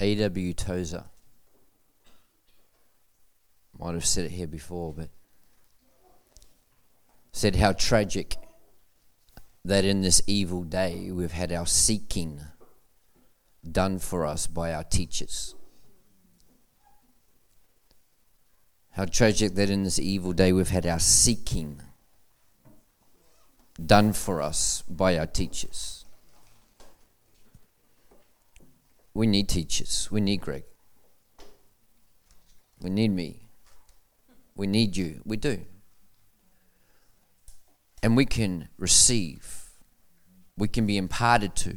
A.W. Tozer. Might have said it here before, but said how tragic that in this evil day we've had our seeking done for us by our teachers. How tragic that in this evil day we've had our seeking done for us by our teachers. We need teachers. We need Greg. We need me. We need you. We do. And we can receive. We can be imparted to.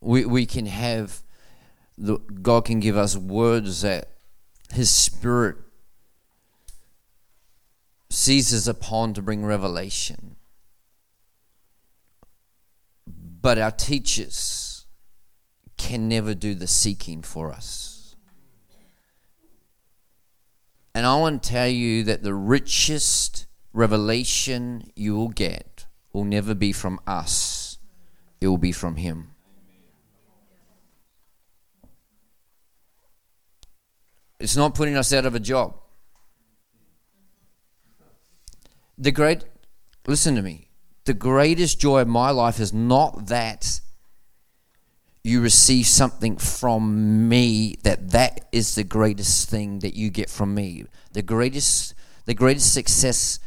We can have, God can give us words that His Spirit seizes upon to bring revelation. But our teachers can never do the seeking for us. And I want to tell you that the richest revelation you will get will never be from us. It will be from Him. It's not putting us out of a job. Listen to me. The greatest joy of my life is not that you receive something from me, that is the greatest thing that you get from me. The greatest success,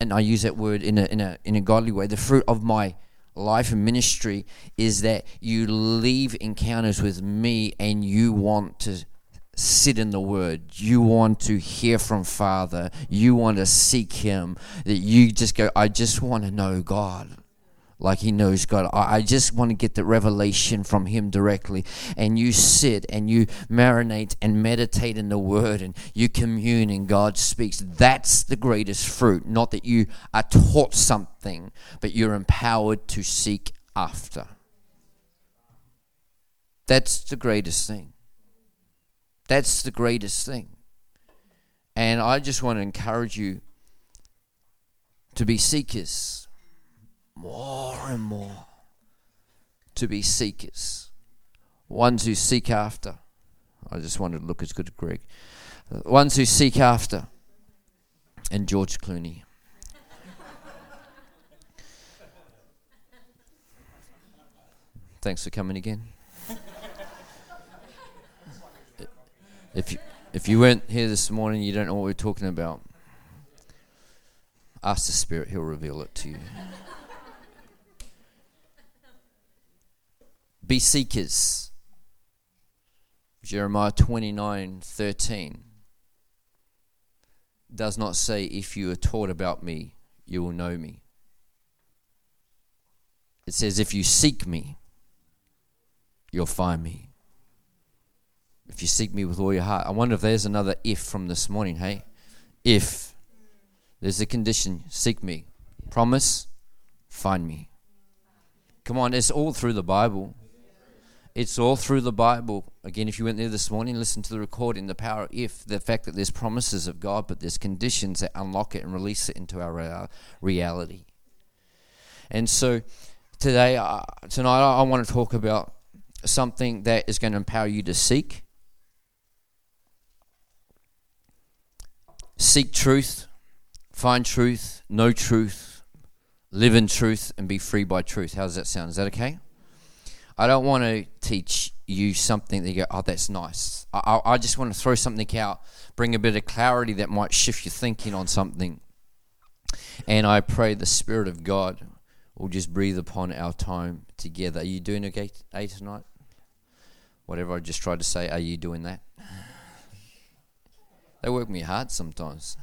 and I use that word in a godly way, the fruit of my life and ministry is that you leave encounters with me and you want to sit in the Word. You want to hear from Father. You want to seek Him. That you just go, I just want to know God like He knows God. I just want to get the revelation from Him directly. And you sit and you marinate and meditate in the Word and you commune and God speaks. That's the greatest fruit. Not that you are taught something, but you're empowered to seek after. That's the greatest thing. That's the greatest thing. And I just want to encourage you to be seekers. More and more. To be seekers. Ones who seek after. I just wanted to look as good as Greg. Ones who seek after. And George Clooney. Thanks for coming again. If you weren't here this morning, you don't know what we're talking about. Ask the Spirit, He'll reveal it to you. Be seekers. Jeremiah 29:13 does not say, if you are taught about me, you will know me. It says, if you seek me, you'll find me. If you seek me with all your heart. I wonder if there's another if from this morning, hey? If. There's a condition. Seek me. Promise. Find me. Come on, it's all through the Bible. It's all through the Bible. Again, if you went there this morning, listen to the recording, the power of if, the fact that there's promises of God, but there's conditions that unlock it and release it into our reality. And so tonight, I want to talk about something that is going to empower you to seek. Seek truth, find truth, know truth, live in truth, and be free by truth. How does that sound? Is that okay? I don't want to teach you something that you go, oh, that's nice. I just want to throw something out, bring a bit of clarity that might shift your thinking on something. And I pray the Spirit of God will just breathe upon our time together. Are you doing okay tonight? Whatever I just tried to say, are you doing that? They work me hard sometimes.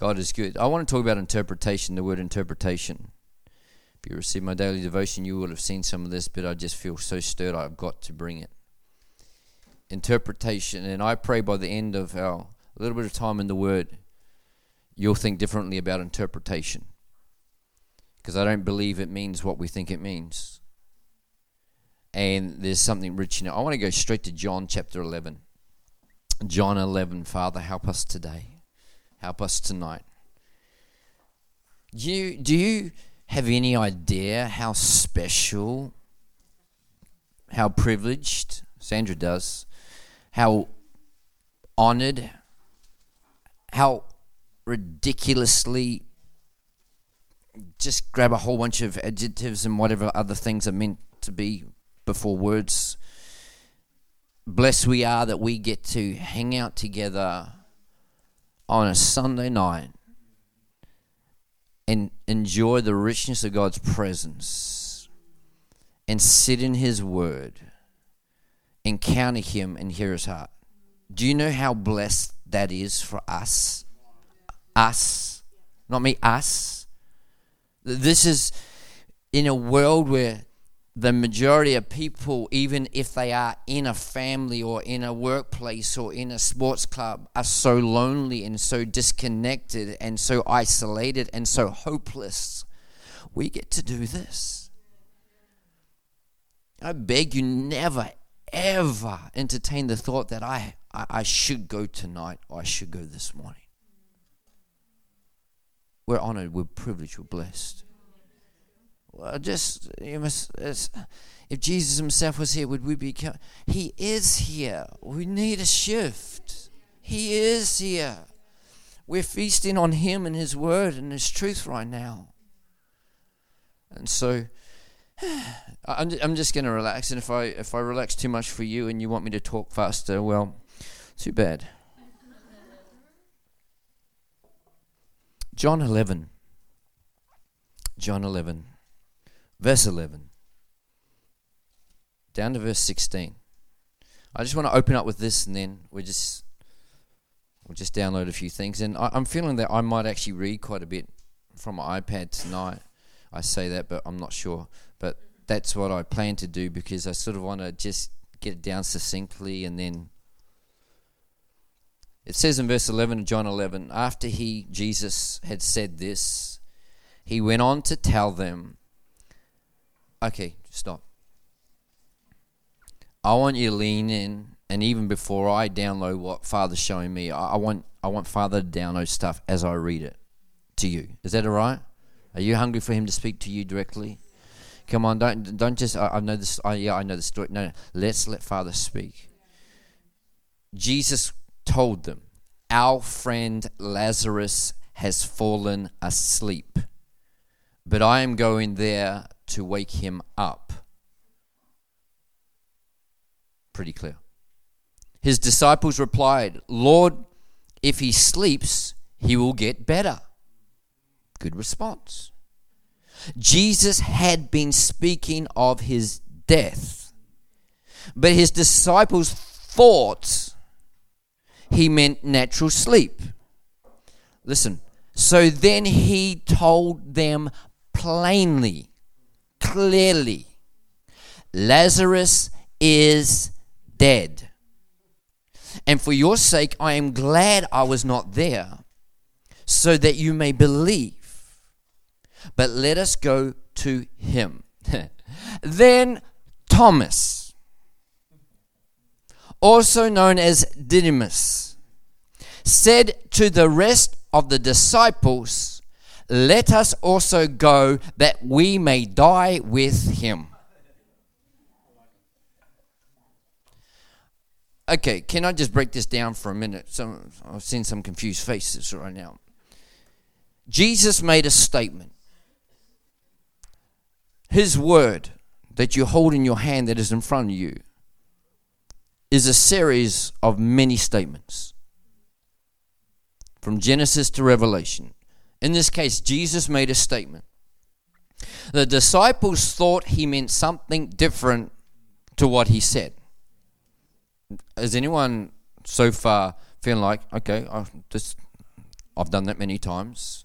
God is good. I want to talk about interpretation, the word interpretation. If you receive my daily devotion, you will have seen some of this, but I just feel so stirred I've got to bring it. Interpretation, and I pray by the end of our little bit of time in the Word, you'll think differently about interpretation. Because I don't believe it means what we think it means. And there's something rich in it. I want to go straight to John chapter 11. John 11, Father, help us today. Help us tonight. Do you have any idea how special how privileged, Sandra does, how honored, how ridiculously, just grab a whole bunch of adjectives and whatever other things are meant to be before words. Blessed we are that we get to hang out together on a Sunday night and enjoy the richness of God's presence and sit in His Word, encounter Him and hear His heart. Do you know how blessed that is for us? Us, not me, us. This is in a world where the majority of people, even if they are in a family or in a workplace or in a sports club, are so lonely and so disconnected and so isolated and so hopeless. We get to do this. I beg you, never, ever entertain the thought that I should go tonight or I should go this morning. We're honored, we're privileged, we're blessed. If Jesus Himself was here, would we be? He is here. We need a shift. He is here. We're feasting on Him and His Word and His truth right now. And so, I'm just going to relax. And if I relax too much for you, and you want me to talk faster, well, too bad. John 11. Verse 11, down to verse 16. I just want to open up with this, and then we'll just download a few things. And I'm feeling that I might actually read quite a bit from my iPad tonight. I say that, but I'm not sure. But that's what I plan to do, because I sort of want to just get it down succinctly. And then it says in verse 11 of John 11, after Jesus had said this, He went on to tell them. Okay, stop. I want you to lean in, and even before I download what Father's showing me, I want Father to download stuff as I read it to you. Is that all right? Are you hungry for Him to speak to you directly? Come on, don't just. I know this. I know the story. No, let's let Father speak. Jesus told them, "Our friend Lazarus has fallen asleep, but I am going there to wake him up." Pretty clear. His disciples replied, "Lord, if he sleeps, he will get better." Good response. Jesus had been speaking of His death, but His disciples thought He meant natural sleep. Listen, so then He told them plainly, clearly, Lazarus is dead. And for your sake, I am glad I was not there, so that you may believe. But let us go to him. Then Thomas, also known as Didymus, said to the rest of the disciples, "Let us also go, that we may die with him." Okay, can I just break this down for a minute? I've seen some confused faces right now. Jesus made a statement. His word that you hold in your hand that is in front of you is a series of many statements, from Genesis to Revelation. In this case, Jesus made a statement. The disciples thought He meant something different to what He said. Is anyone so far feeling like, okay, I've done that many times?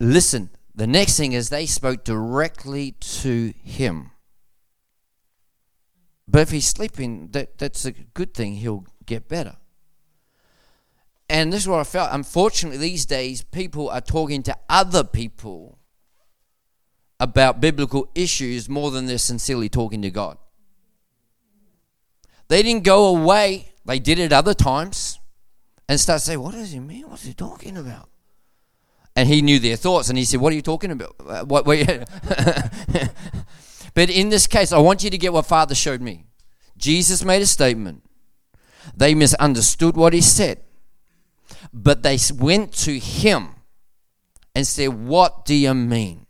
Listen, the next thing is they spoke directly to Him. But if he's sleeping, that's a good thing. He'll get better. And this is what I felt. Unfortunately, these days, people are talking to other people about biblical issues more than they're sincerely talking to God. They didn't go away. They did it other times and start saying, "What does he mean? What's he talking about?" And He knew their thoughts, and He said, "What are you talking about?" But in this case, I want you to get what Father showed me. Jesus made a statement. They misunderstood what he said. But they went to him and said, "What do you mean?"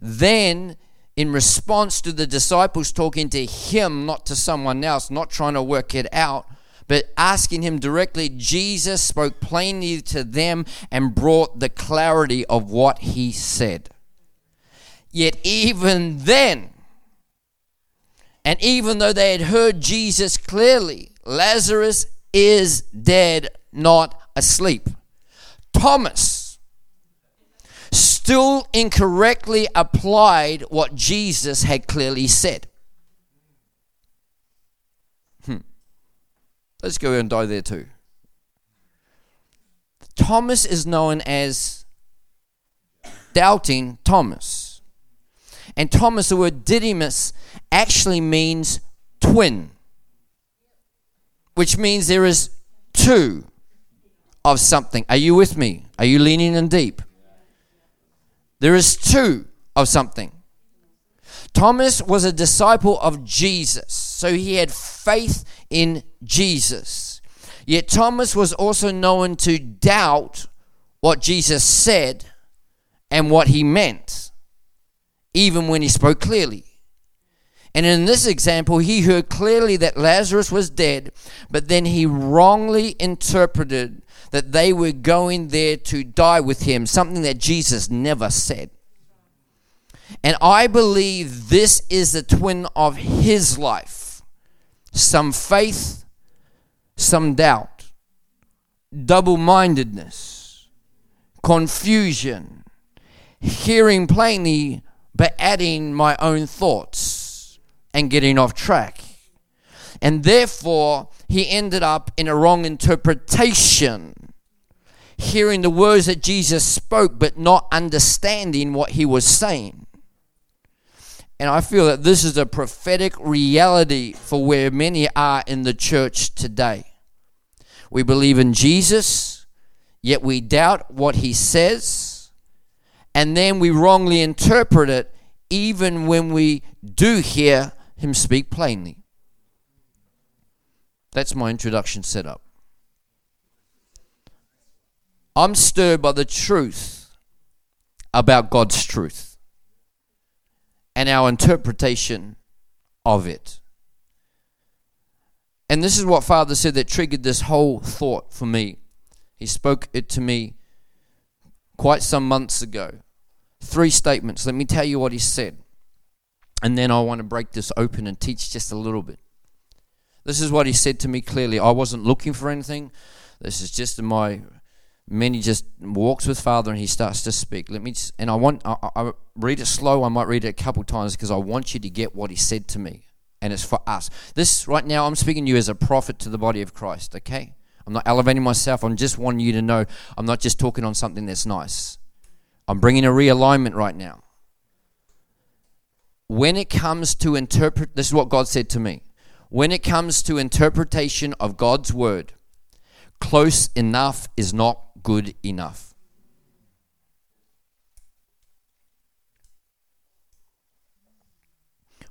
Then, in response to the disciples talking to him, not to someone else, not trying to work it out, but asking him directly, Jesus spoke plainly to them and brought the clarity of what he said. Yet even then, and even though they had heard Jesus clearly, Lazarus is dead, not asleep. Thomas still incorrectly applied what Jesus had clearly said. Let's go and die there too. Thomas is known as Doubting Thomas. And Thomas, the word Didymus, actually means twin, which means there is two of something. Are you with me? Are you leaning in deep? There is two of something. Thomas was a disciple of Jesus, so he had faith in Jesus. Yet Thomas was also known to doubt what Jesus said and what he meant, even when he spoke clearly. And in this example, he heard clearly that Lazarus was dead, but then he wrongly interpreted that they were going there to die with him, something that Jesus never said. And I believe this is the twin of his life. Some faith, some doubt, double-mindedness, confusion, hearing plainly but adding my own thoughts and getting off track. And therefore, he ended up in a wrong interpretation, hearing the words that Jesus spoke but not understanding what he was saying. And I feel that this is a prophetic reality for where many are in the church today. We believe in Jesus, yet we doubt what he says, and then we wrongly interpret it even when we do hear him speak plainly. That's my introduction setup. I'm stirred by the truth about God's truth and our interpretation of it. And this is what Father said that triggered this whole thought for me. He spoke it to me quite some months ago. 3 statements. Let me tell you what he said. And then I want to break this open and teach just a little bit. This is what he said to me clearly. I wasn't looking for anything. This is just in my... Many just walks with Father and he starts to speak. Let me just, and I read it slow. I might read it a couple times because I want you to get what he said to me, and it's for us. This right now, I'm speaking to you as a prophet to the body of Christ. Okay, I'm not elevating myself. I'm just wanting you to know I'm not just talking on something that's nice. I'm bringing a realignment right now. When it comes to interpret, this is what God said to me. When it comes to interpretation of God's word, close enough is not good enough.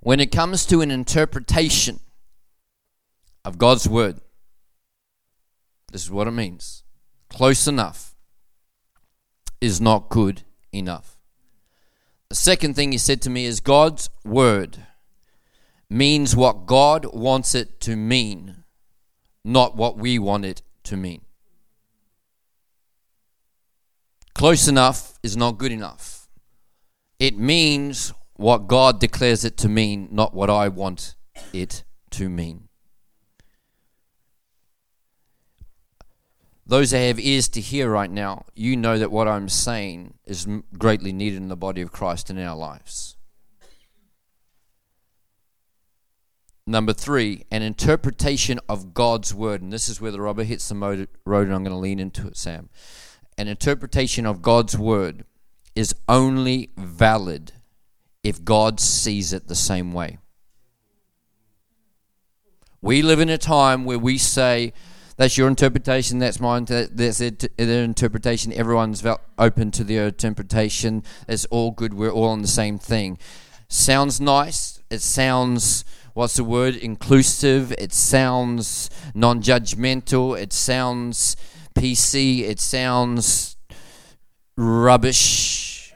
When it comes to an interpretation of God's word, this is what it means. Close enough is not good enough. The second thing he said to me is God's word means what God wants it to mean, not what we want it to mean. Close enough is not good enough. It means what God declares it to mean, not what I want it to mean. Those that have ears to hear right now, you know that what I'm saying is greatly needed in the body of Christ in our lives. Number 3, an interpretation of God's word. And this is where the rubber hits the road, and I'm going to lean into it, Sam. An interpretation of God's word is only valid if God sees it the same way. We live in a time where we say, that's your interpretation, that's mine, that's their interpretation, everyone's open to their interpretation, it's all good, we're all on the same thing. sounds nice. It sounds, what's the word, inclusive. It sounds non-judgmental. It sounds PC. It sounds rubbish.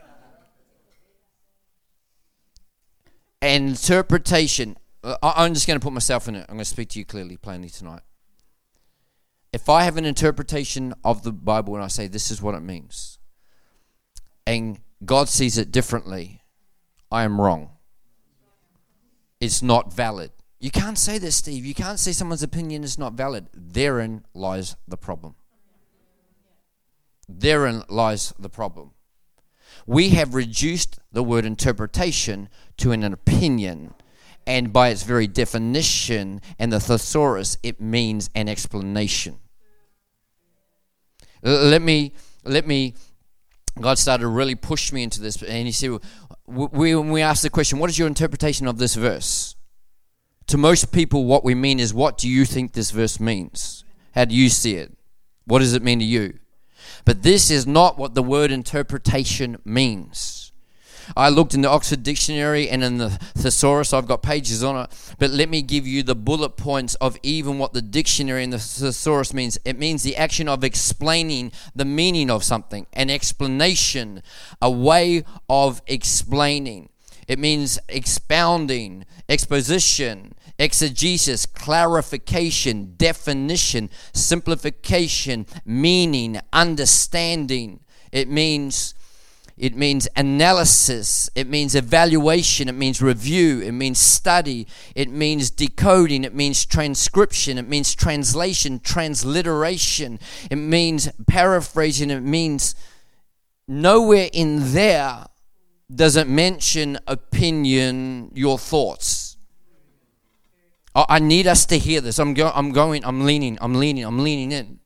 And interpretation. I'm just going to put myself in it. I'm going to speak to you clearly, plainly tonight. If I have an interpretation of the Bible and I say this is what it means, and God sees it differently, I am wrong. It's not valid. You can't say this, Steve. You can't say someone's opinion is not valid. Therein lies the problem. Therein lies the problem. We have reduced the word interpretation to an opinion. And by its very definition and the thesaurus, it means an explanation. Let me. God started to really push me into this, and He said, when we asked the question, "What is your interpretation of this verse?" To most people, what we mean is, "What do you think this verse means? How do you see it? What does it mean to you?" But this is not what the word interpretation means. I looked in the Oxford Dictionary and in the thesaurus. I've got pages on it, but let me give you the bullet points of even what the dictionary and the thesaurus means. It means the action of explaining the meaning of something, an explanation, a way of explaining. It means expounding, exposition, exegesis, clarification, definition, simplification, meaning, understanding. It means analysis, it means evaluation, it means review, it means study, it means decoding, it means transcription, it means translation, transliteration, it means paraphrasing, it means nowhere in there does it mention opinion, your thoughts. I need us to hear this. I'm leaning in.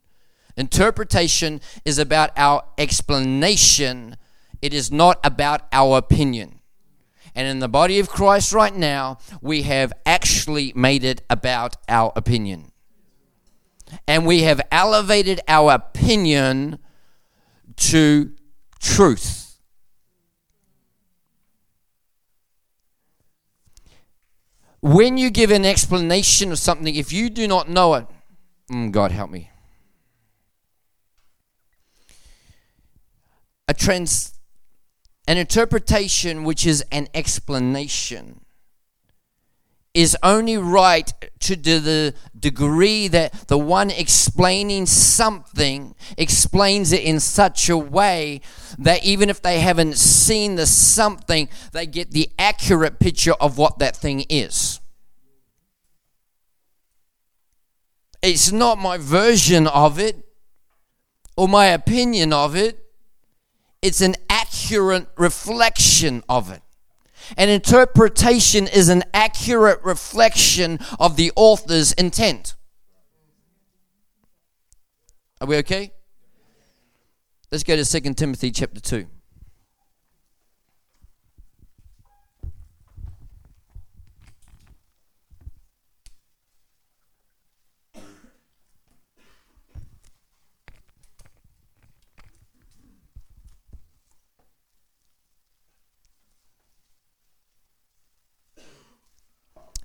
Interpretation is about our explanation. It is not about our opinion. And in the body of Christ right now, we have actually made it about our opinion. And we have elevated our opinion to truth. When you give an explanation of something, if you do not know it, God help me. An interpretation, which is an explanation, is only right to the degree that the one explaining something explains it in such a way that even if they haven't seen the something, they get the accurate picture of what that thing is. It's not my version of it or my opinion of it. It's an accurate reflection of it. An interpretation is an accurate reflection of the author's intent. Are we okay? Let's go to 2 Timothy chapter 2.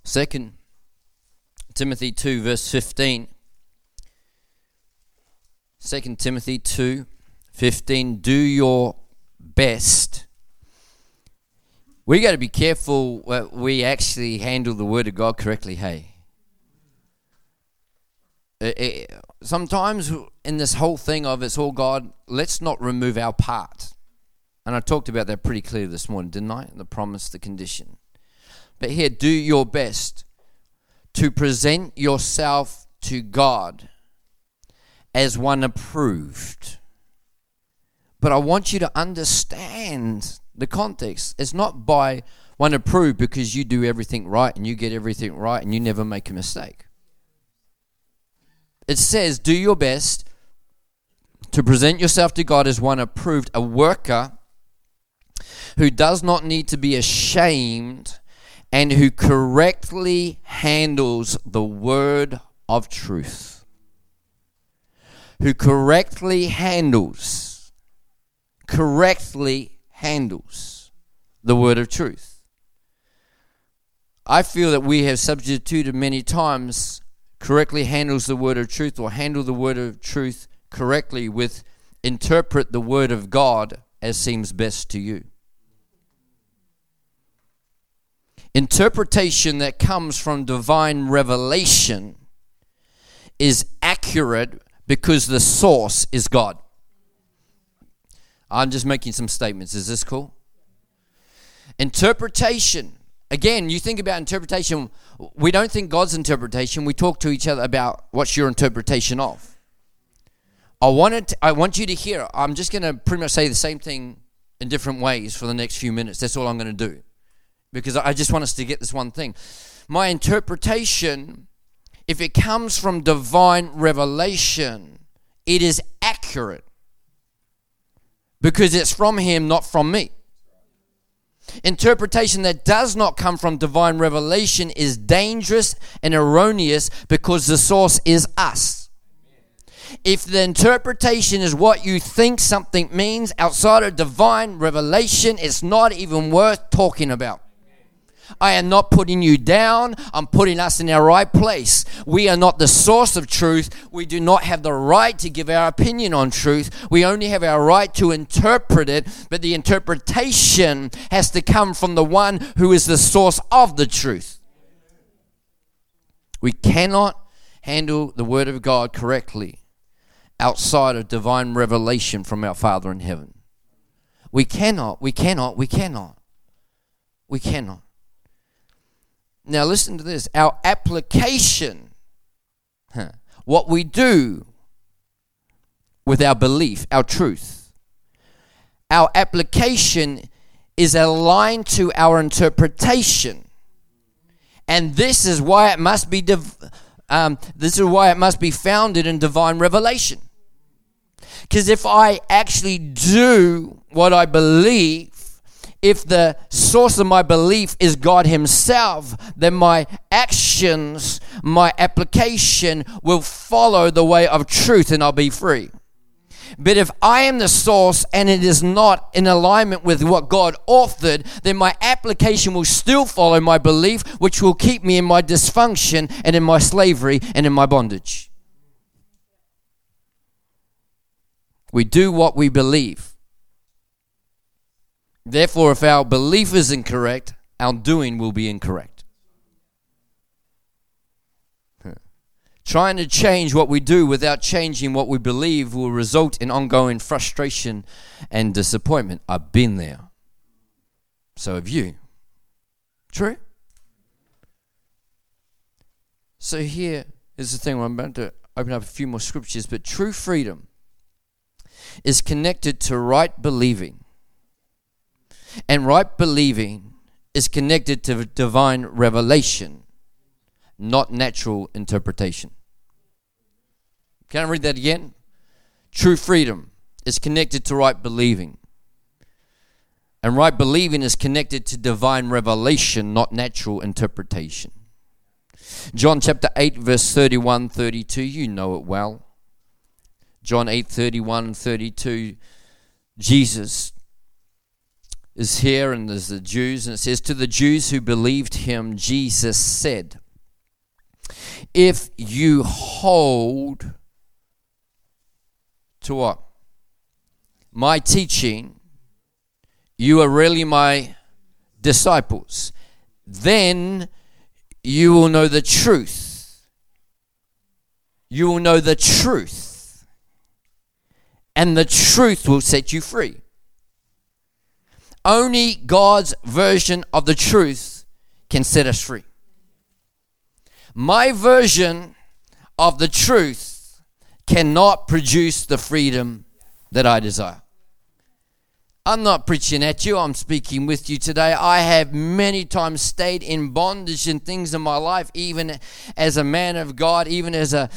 Second Timothy 2 verse 15. 2 Timothy 2, 15. Do your best. We got to be careful that we actually handle the word of God correctly, hey? Sometimes in this whole thing of it's all God, let's not remove our part. And I talked about that pretty clearly this morning, didn't I? The promise, the condition. But here, do your best to present yourself to God as one approved. But I want you to understand the context. It's not by one approved because you do everything right and you get everything right and you never make a mistake. It says, do your best to present yourself to God as one approved, a worker who does not need to be ashamed and who correctly handles the word of truth. Who correctly handles the word of truth. I feel that we have substituted many times correctly handles the word of truth, or handle the word of truth correctly with interpret the word of God as seems best to you. Interpretation that comes from divine revelation is accurate because the source is God. I'm just making some statements. Is this cool? Interpretation. Again, you think about interpretation. We don't think God's interpretation. We talk to each other about what's your interpretation of. I want you to hear. I'm just going to pretty much say the same thing in different ways for the next few minutes. That's all I'm going to do. Because I just want us to get this one thing. My interpretation, if it comes from divine revelation, it is accurate. Because it's from Him, not from me. Interpretation that does not come from divine revelation is dangerous and erroneous because the source is us. If the interpretation is what you think something means outside of divine revelation, it's not even worth talking about. I am not putting you down. I'm putting us in our right place. We are not the source of truth. We do not have the right to give our opinion on truth. We only have our right to interpret it, but the interpretation has to come from the one who is the source of the truth. We cannot handle the word of God correctly outside of divine revelation from our Father in heaven. We cannot. Now listen to this. Our application, what we do with our belief, our truth, our application is aligned to our interpretation, and this is why it must be. This is why it must be founded in divine revelation. Because if I actually do what I believe, if the source of my belief is God Himself, then my actions, my application will follow the way of truth, and I'll be free. But if I am the source and it is not in alignment with what God authored, then my application will still follow my belief, which will keep me in my dysfunction and in my slavery and in my bondage. We do what we believe. Therefore, if our belief is incorrect, our doing will be incorrect. Trying to change what we do without changing what we believe will result in ongoing frustration and disappointment. I've been there. So have you. True? So here is the thing. I'm about to open up a few more scriptures, but true freedom is connected to right believing. And right believing is connected to divine revelation, not natural interpretation. Can I read that again? True freedom is connected to right believing. And right believing is connected to divine revelation, not natural interpretation. John chapter 8, verse 31, 32, you know it well. John 8, 31, 32, Jesus is here, and there's the Jews, and it says, to the Jews who believed Him, Jesus said, if you hold to what? My teaching, you are really my disciples. Then you will know the truth. You will know the truth, and the truth will set you free. Only God's version of the truth can set us free. My version of the truth cannot produce the freedom that I desire. I'm not preaching at you. I'm speaking with you today. I have many times stayed in bondage in things in my life, even as a man of God, even as a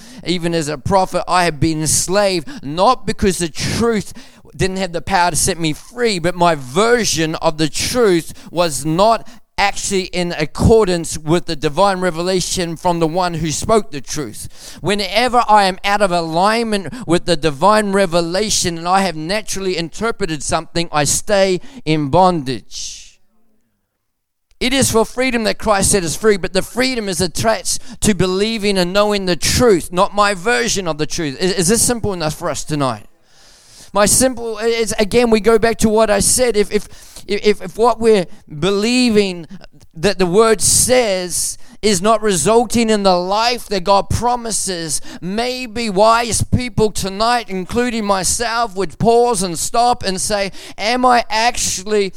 prophet. I have been enslaved, not because the truth didn't have the power to set me free, but my version of the truth was not actually in accordance with the divine revelation from the one who spoke the truth. Whenever I am out of alignment with the divine revelation and I have naturally interpreted something, I stay in bondage. It is for freedom that Christ set us free, but the freedom is attached to believing and knowing the truth, not my version of the truth. Is this simple enough for us tonight? My simple is, again, we go back to what I said. If what we're believing that the word says is not resulting in the life that God promises, maybe wise people tonight, including myself, would pause and stop and say, am I actually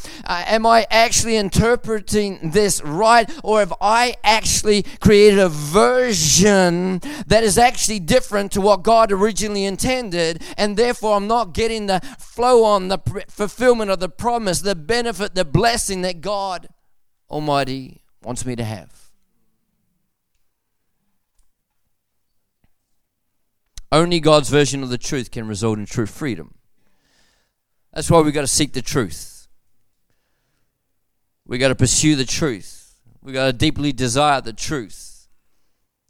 interpreting this right? Or have I actually created a version that is actually different to what God originally intended, and therefore I'm not getting the flow on, the fulfillment of the promise, the benefit, the blessing that God Almighty wants me to have? Only God's version of the truth can result in true freedom. That's why we've got to seek the truth. We've got to pursue the truth. We've got to deeply desire the truth.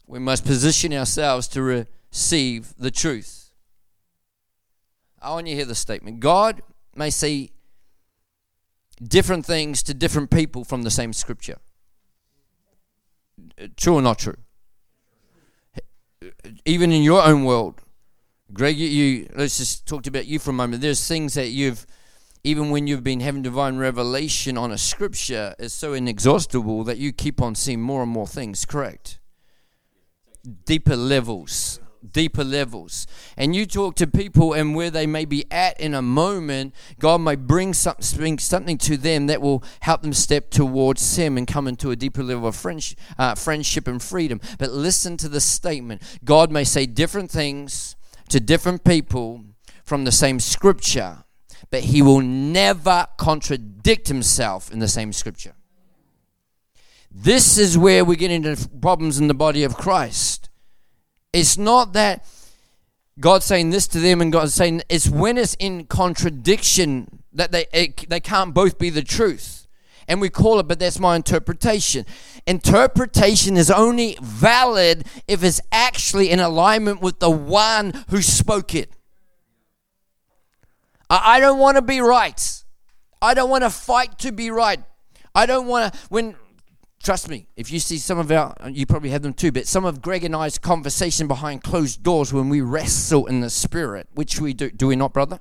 We must position ourselves to receive the truth. I want you to hear this statement. God may say different things to different people from the same scripture. True or not true? Even in your own world, Greg, you let's just talk about you for a moment. There's things that you've, even when you've been having divine revelation on a scripture, is so inexhaustible that you keep on seeing more and more things, correct? Deeper levels. And you talk to people, and where they may be at in a moment, God may bring something to them that will help them step towards Him and come into a deeper level of friendship and freedom. But listen to the statement. God may say different things to different people from the same scripture, but He will never contradict Himself in the same scripture. This is where we get into problems in the body of Christ. It's not that God's saying this to them and God's saying, it's when it's in contradiction that they can't both be the truth. And we call it, but that's my interpretation. Interpretation is only valid if it's actually in alignment with the one who spoke it. I don't want to be right. I don't want to fight to be right. I don't want to... Trust me, if you see some of our, you probably have them too, but some of Greg and I's conversation behind closed doors when we wrestle in the spirit, which we do. Do we not, brother?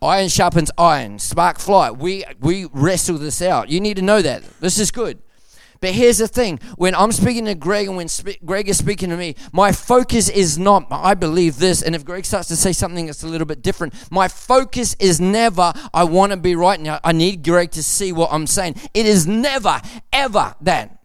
Iron sharpens iron, spark fly. We wrestle this out. You need to know that. This is good. But here's the thing. When I'm speaking to Greg and when Greg is speaking to me, my focus is not, I believe this. And if Greg starts to say something that's a little bit different, my focus is never, I want to be right now. I need Greg to see what I'm saying. It is never, ever that.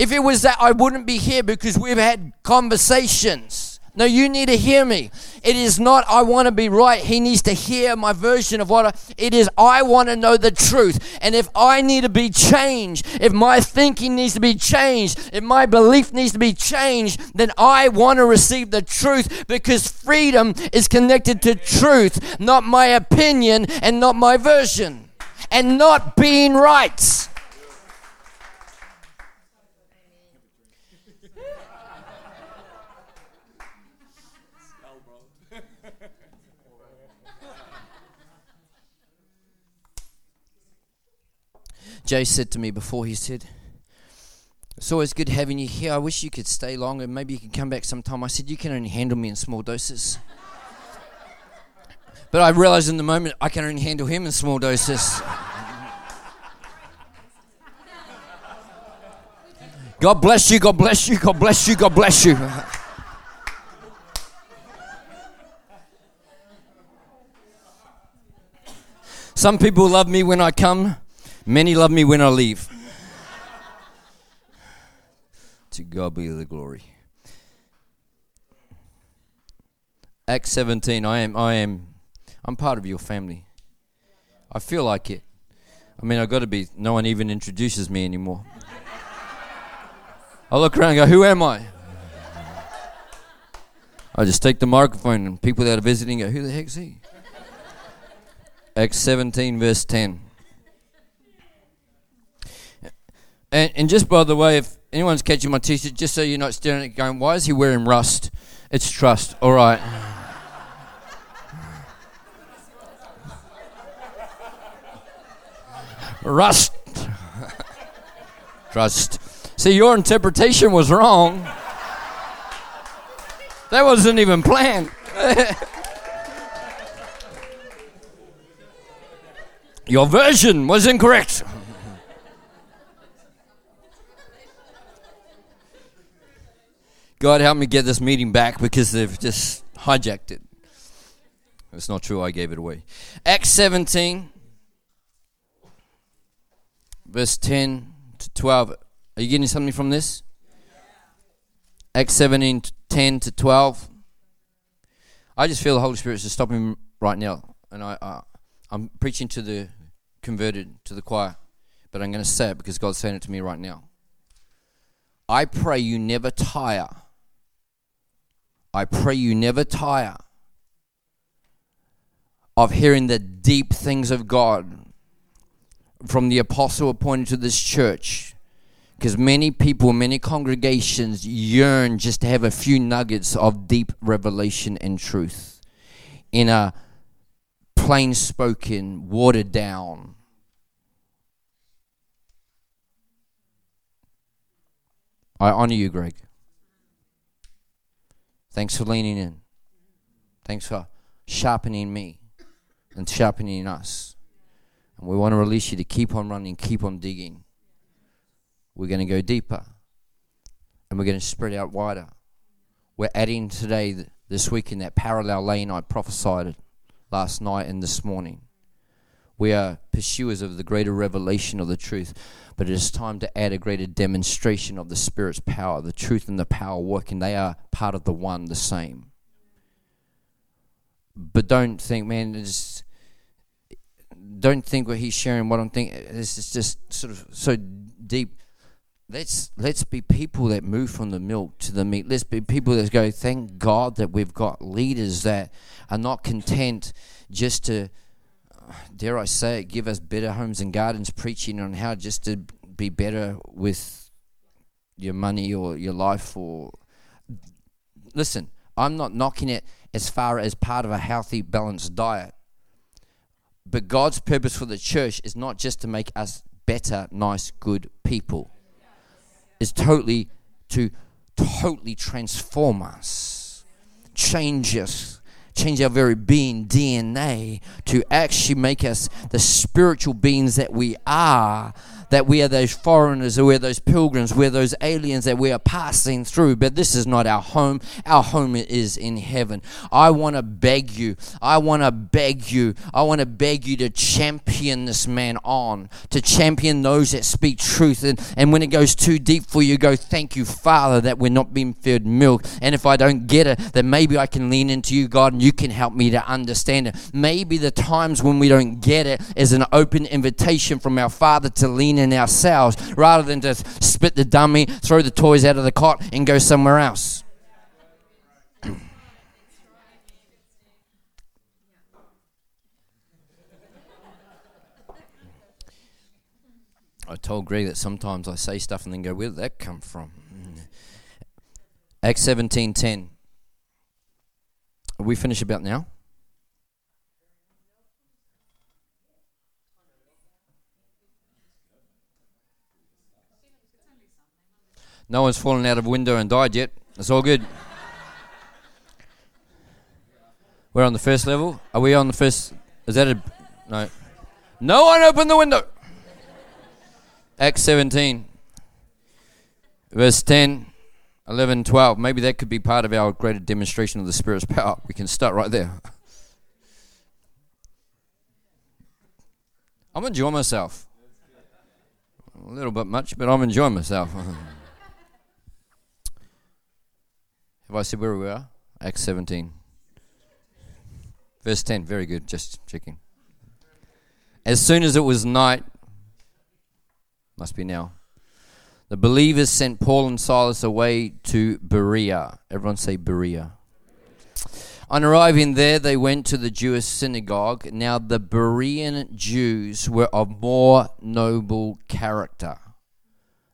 If it was that, I wouldn't be here because we've had conversations. No, you need to hear me. It is not, I want to be right. He needs to hear my version of what it is. I want to know the truth. And if I need to be changed, if my thinking needs to be changed, if my belief needs to be changed, then I want to receive the truth, because freedom is connected to truth, not my opinion and not my version and not being right. Jay said to me before, he said, it's always good having you here. I wish you could stay longer. Maybe you could come back sometime. I said, you can only handle me in small doses. But I realized in the moment, I can only handle him in small doses. God bless you, God bless you, God bless you, God bless you. Some people love me when I come. Many love me when I leave. To God be the glory. Acts 17, I'm part of your family. I feel like it. I mean, I've got to be. No one even introduces me anymore. I look around and go, who am I? I just take the microphone and people that are visiting go, who the heck's he? Acts 17 verse 10. And just by the way, if anyone's catching my t-shirt, just so you're not staring at it going, why is he wearing rust? It's trust. All right. Rust. Trust. See, your interpretation was wrong. That wasn't even planned. Your version was incorrect. God, help me get this meeting back because they've just hijacked it. It's not true. I gave it away. Acts 17, verse 10 to 12. Are you getting something from this? Acts 17, 10 to 12. I just feel the Holy Spirit's just stopping me right now. And I'm preaching to the converted, to the choir. But I'm going to say it because God's saying it to me right now. I pray you never tire. I pray you never tire of hearing the deep things of God from the apostle appointed to this church. Because many people, many congregations yearn just to have a few nuggets of deep revelation and truth in a plain spoken, watered down. I honor you, Greg. Thanks for leaning in. Thanks for sharpening me and sharpening us. And we want to release you to keep on running, keep on digging. We're going to go deeper, and we're going to spread out wider. We're adding today, this week, in that parallel lane I prophesied last night and this morning. We are pursuers of the greater revelation of the truth, but it is time to add a greater demonstration of the Spirit's power, the truth and the power working. They are part of the one, the same. But don't think, man, it's... Don't think what he's sharing, what I'm thinking. This is just sort of so deep. Let's be people that move from the milk to the meat. Let's be people that go, thank God that we've got leaders that are not content just to, dare I say it, give us better homes and gardens preaching on how just to be better with your money or your life. Or listen, I'm not knocking it as far as part of a healthy, balanced diet. But God's purpose for the church is not just to make us better, nice, good people. Is totally to totally transform us, change us, change our very being, DNA, to actually make us the spiritual beings that we are those foreigners, that we are those pilgrims, we're those aliens that we are passing through. But this is not our home. Our home is in heaven. I want to beg you. I want to beg you. I want to beg you to champion this man on, to champion those that speak truth. And when it goes too deep for you, go, thank you, Father, that we're not being fed milk. And if I don't get it, then maybe I can lean into you, God, and you can help me to understand it. Maybe the times when we don't get it is an open invitation from our Father to lean in ourselves rather than just spit the dummy, throw the toys out of the cot and go somewhere else. I told Greg that sometimes I say stuff and then go, where did that come from? Acts 17:10. Are we finished about now? No one's fallen out of a window and died yet. It's all good. We're on the first level. Are we on the first? Is that a... No. No one opened the window. Acts 17. Verse 10, 11, 12. Maybe that could be part of our greater demonstration of the Spirit's power. We can start right there. I'm enjoying myself. A little bit much, but I'm enjoying myself. Have I said where we are? Acts 17. Verse 10. Very good. Just checking. As soon as it was night, must be now, the believers sent Paul and Silas away to Berea. Everyone say Berea. On arriving there, they went to the Jewish synagogue. Now the Berean Jews were of more noble character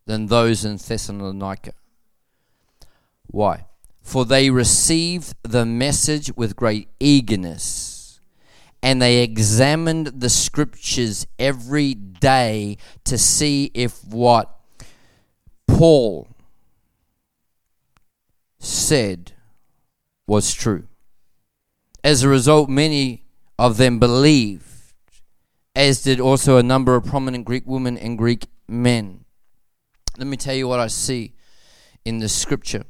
than those in Thessalonica. Why? For they received the message with great eagerness, and they examined the scriptures every day to see if what Paul said was true. As a result, many of them believed, as did also a number of prominent Greek women and Greek men. Let me tell you what I see in the scripture.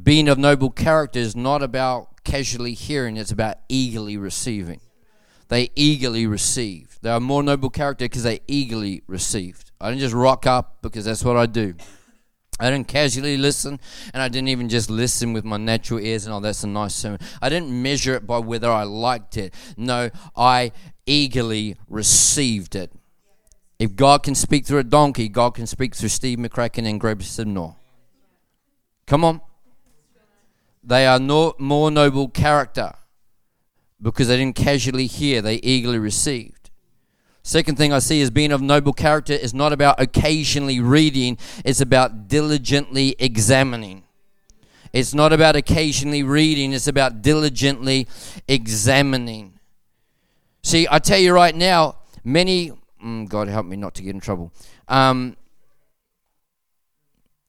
Being of noble character is not about casually hearing, it's about eagerly receiving. They eagerly received. They are more noble character because they eagerly received. I didn't just rock up because that's what I do. I didn't casually listen, and I didn't even just listen with my natural ears and, oh, that's a nice sermon. I didn't measure it by whether I liked it. No, I eagerly received it. If God can speak through a donkey, God can speak through Steve McCracken and Greg Sidnaw. Come on. They are no more noble character because they didn't casually hear, they eagerly received. Second thing I see is being of noble character is not about occasionally reading, it's about diligently examining. It's not about occasionally reading, it's about diligently examining. See, I tell you right now, many, God help me not to get in trouble.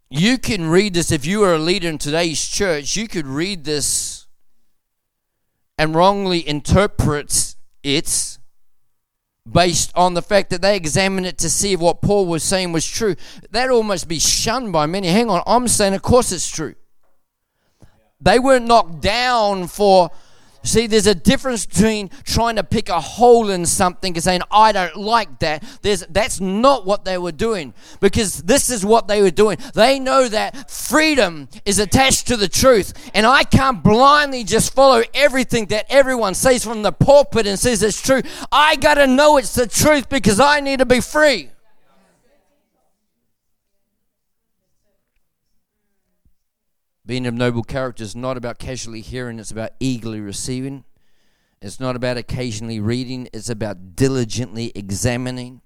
You can read this, if you are a leader in today's church, you could read this and wrongly interpret it based on the fact that they examined it to see if what Paul was saying was true. That almost be shunned by many. Hang on, I'm saying of course it's true. They weren't knocked down for... See, there's a difference between trying to pick a hole in something and saying, I don't like that. That's not what they were doing, because this is what they were doing. They know that freedom is attached to the truth, and I can't blindly just follow everything that everyone says from the pulpit and says it's true. I got to know it's the truth because I need to be free. Being of noble character is not about casually hearing, it's about eagerly receiving. It's not about occasionally reading, it's about diligently examining.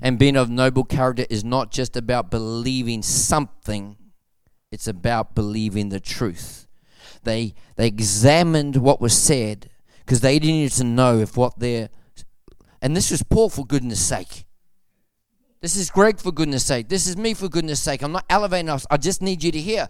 And being of noble character is not just about believing something, it's about believing the truth. They examined what was said because they needed to know if what they're... And this was Paul, for goodness sake. This is Greg, for goodness sake. This is me, for goodness sake. I'm not elevating us. I just need you to hear.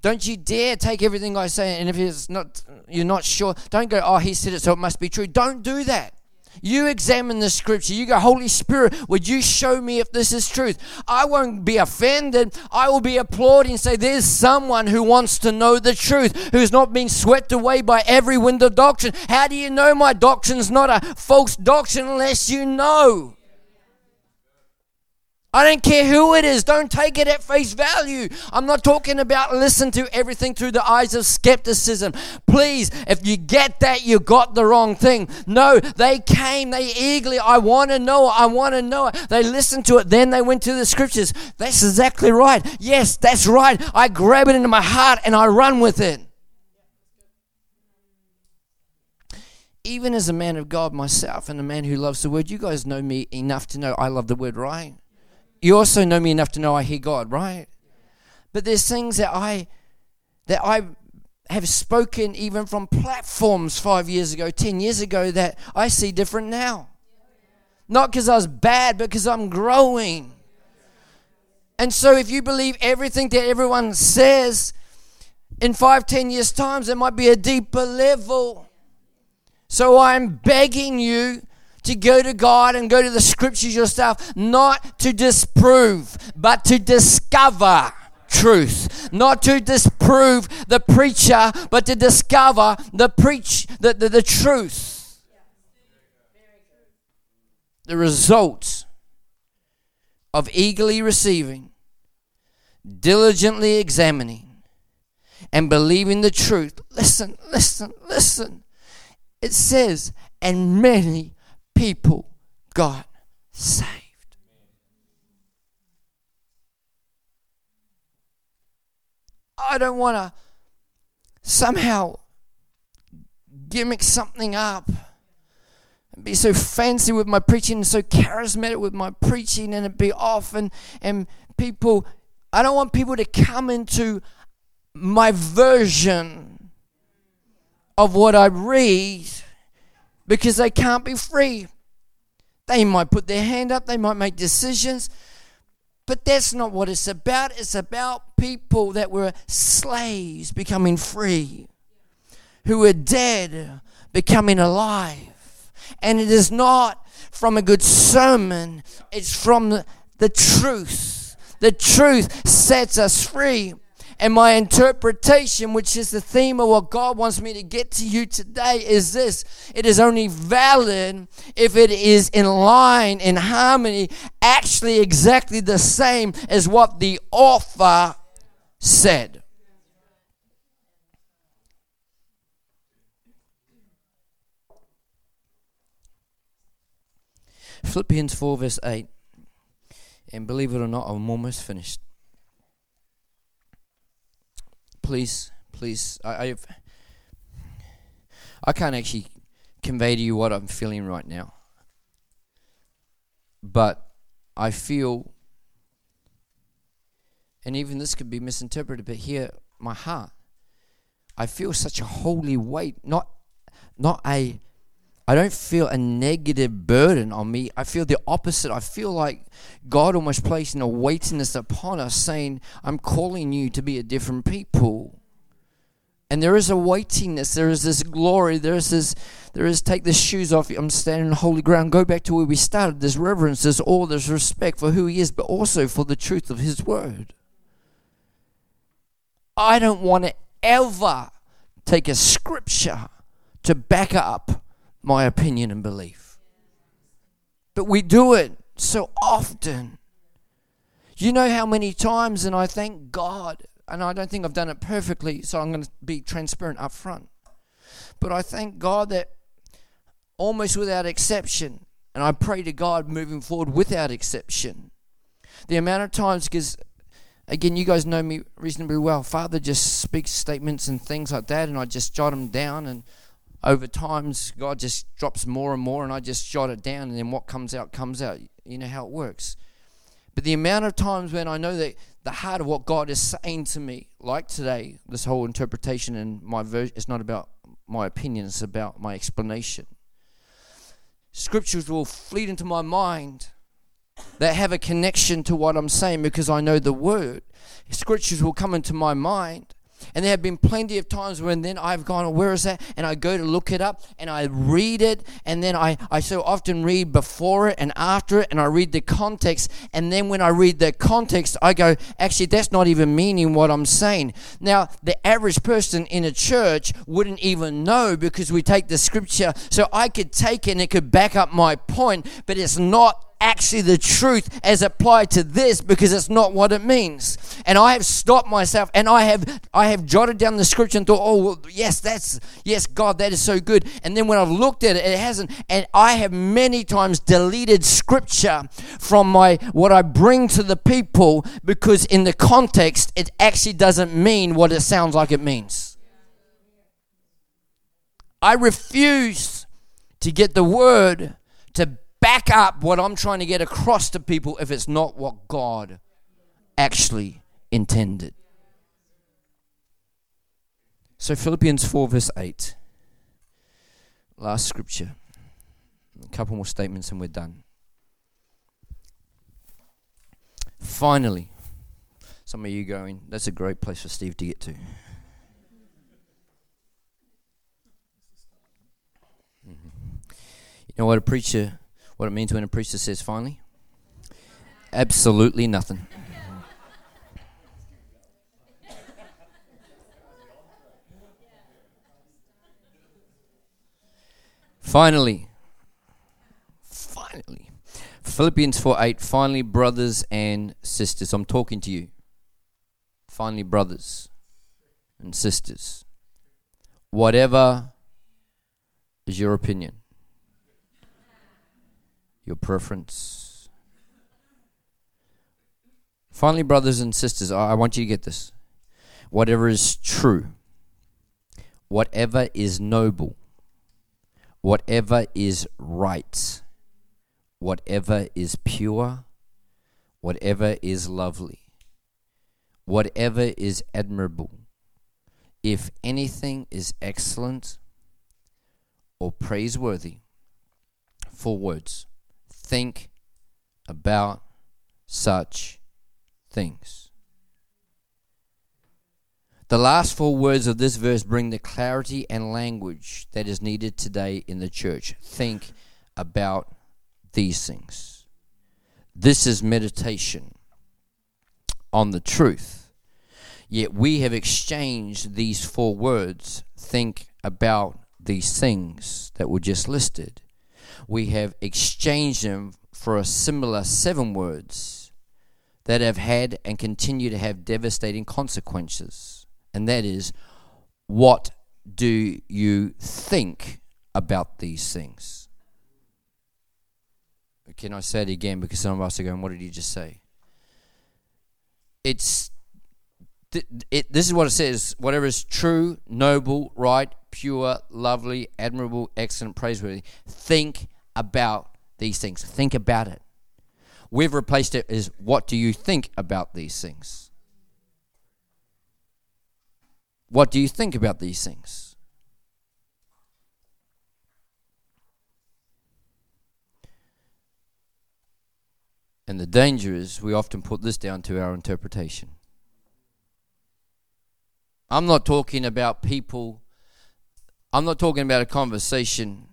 Don't you dare take everything I say, and if it's not, you're not sure, don't go, oh, he said it, so it must be true. Don't do that. You examine the scripture. You go, Holy Spirit, would you show me if this is truth? I won't be offended. I will be applauding, say, there's someone who wants to know the truth, who's not been swept away by every wind of doctrine. How do you know my doctrine's not a false doctrine unless you know? I don't care who it is. Don't take it at face value. I'm not talking about listen to everything through the eyes of skepticism. Please, if you get that, you got the wrong thing. No, they came. They eagerly, I want to know it. I want to know it. They listened to it. Then they went to the scriptures. That's exactly right. Yes, that's right. I grab it into my heart and I run with it. Even as a man of God myself and a man who loves the word, you guys know me enough to know I love the word, right? You also know me enough to know I hear God, right? But there's things that I have spoken even from platforms 5 years ago, 10 years ago, that I see different now. Not because I was bad, but because I'm growing. And so if you believe everything that everyone says, in 5-10 years' time, there might be a deeper level. So I'm begging you to go to God and go to the scriptures yourself, not to disprove, but to discover truth. Not to disprove the preacher, but to discover the truth. The result of eagerly receiving, diligently examining, and believing the truth. Listen. It says, and many people got saved. I don't want to somehow gimmick something up and be so fancy with my preaching and so charismatic with my preaching and it be off and people, I don't want people to come into my version of what I read because they can't be free. They might put their hand up. They might make decisions. But that's not what it's about. It's about people that were slaves becoming free, who were dead becoming alive. And it is not from a good sermon, it's from the truth. The truth sets us free. And my interpretation, which is the theme of what God wants me to get to you today, is this. It is only valid if it is in line, in harmony, actually exactly the same as what the author said. Philippians 4 verse 8. And believe it or not, I'm almost finished. Please, I can't actually convey to you what I'm feeling right now. But I feel, and even this could be misinterpreted, but here, my heart, I feel such a holy weight, not I don't feel a negative burden on me. I feel the opposite. I feel like God almost placing a weightiness upon us, saying, I'm calling you to be a different people. And there is a weightiness. There is this glory. There is take the shoes off. I'm standing on holy ground. Go back to where we started. There's reverence. There's awe. There's respect for who he is, but also for the truth of his word. I don't want to ever take a scripture to back up my opinion and belief. But we do it so often. You know how many times, and I thank God, and I don't think I've done it perfectly, so I'm going to be transparent up front. But I thank God that almost without exception, and I pray to God moving forward without exception, the amount of times, because again, you guys know me reasonably well, Father just speaks statements and things like that, and I just jot them down, and over times, God just drops more and more, and I just jot it down, and then what comes out, comes out. You know how it works. But the amount of times when I know that the heart of what God is saying to me, like today, this whole interpretation and my version, it's not about my opinion, it's about my explanation. Scriptures will fleet into my mind that have a connection to what I'm saying because I know the word. Scriptures will come into my mind. And there have been plenty of times when then I've gone, oh, where is that? And I go to look it up and I read it. And then I so often read before it and after it, and I read the context. And then when I read the context, I go, actually, that's not even meaning what I'm saying. Now, the average person in a church wouldn't even know because we take the scripture. So I could take it and it could back up my point, but it's not actually the truth as applied to this because it's not what it means. And I have stopped myself, and I have jotted down the scripture and thought, oh well, yes God, that is so good. And then when I've looked at it, it hasn't. And I have many times deleted scripture from my what I bring to the people because in the context it actually doesn't mean what it sounds like it means. I refuse to get the word to back up what I'm trying to get across to people if it's not what God actually intended. So Philippians 4 verse 8. Last scripture. A couple more statements and we're done. Finally, some of you going, that's a great place for Steve to get to. You know what a preacher... What it means when a preacher says finally? Absolutely nothing. Finally. Philippians 4:8, finally, brothers and sisters. I'm talking to you. Finally, brothers and sisters. Whatever is your opinion, your preference. Finally, brothers and sisters, I want you to get this. Whatever is true, whatever is noble, whatever is right, whatever is pure, whatever is lovely, whatever is admirable, if anything is excellent or praiseworthy, 4 words. Think about such things. The last four words of this verse bring the clarity and language that is needed today in the church. Think about these things. This is meditation on the truth. Yet we have exchanged these four words, think about these things that were just listed. We have exchanged them for a similar seven words that have had and continue to have devastating consequences. And that is, what do you think about these things? Can I say it again? Because some of us are going, what did you just say? This is what it says. Whatever is true, noble, right, pure, lovely, admirable, excellent, praiseworthy. Think about these things. Think about it. We've replaced it as, what do you think about these things? What do you think about these things? And the danger is we often put this down to our interpretation. I'm not talking about people. I'm not talking about a conversation